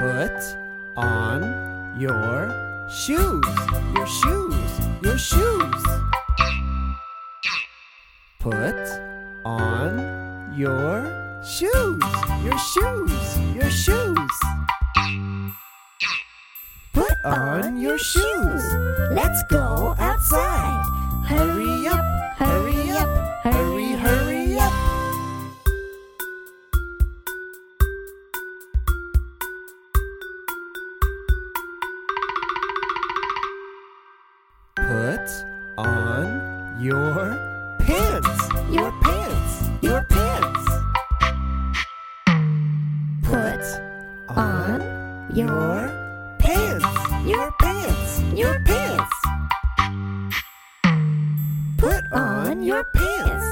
Put on your shoes. Your shoes. Your shoes. Put on your shoes. Your shoes. Your shoes. Put on your shoes. Let's go outside. Hurry up. Hurry up. Hurry, hurry up.Put on your pants, your pants, your pants. Put on your pants, your pants, your pants. Put on your pants.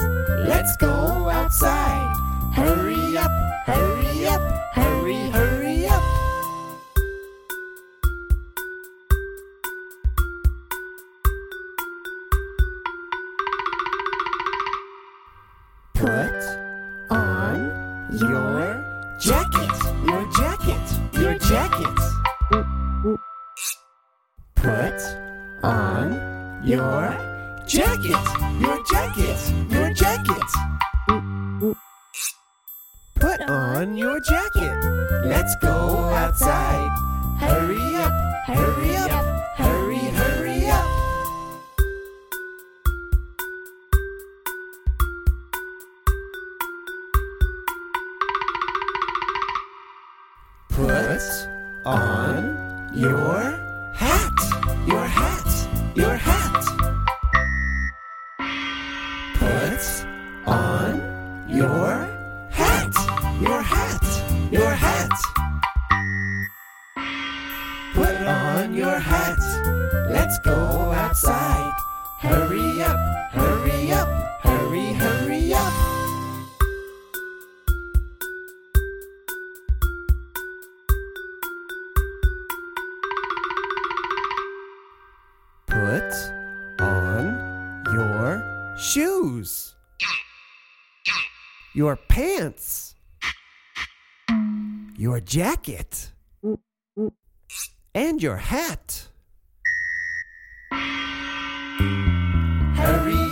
Let's go outside. Hurry up, hurry up, hurry, hurry up.Put on your jacket, your jacket, your jacket. Put on your jacket, your jacket, your jacket. Put on your jacket. Let's go outside. Hurry up, hurry up, hurry, hurry up.Put on your hat, your hat, your hat. Put on your hat, your hat, your hat. Put on your hat. Let's go outside. Hurry up, hurry up, hurry, hurry up.Put on your shoes, your pants, your jacket, and your hat. Hurry!